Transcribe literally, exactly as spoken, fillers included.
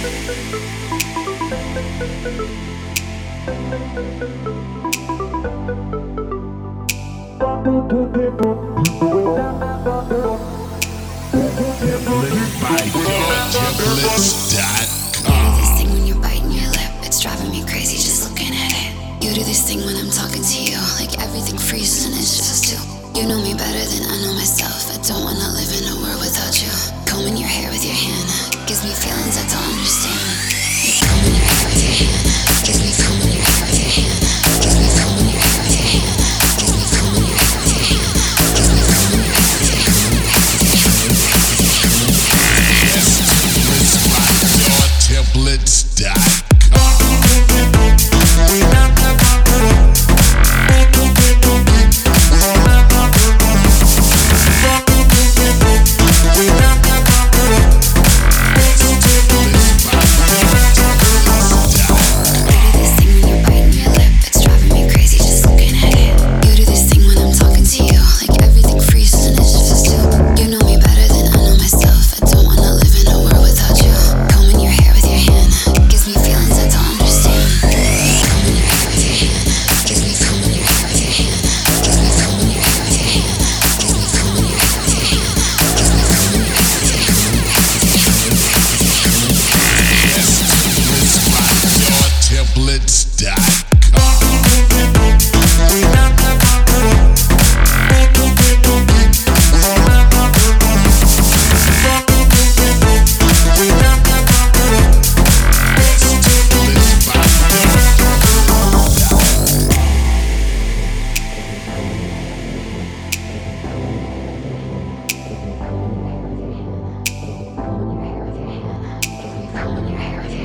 Comb in your hair with your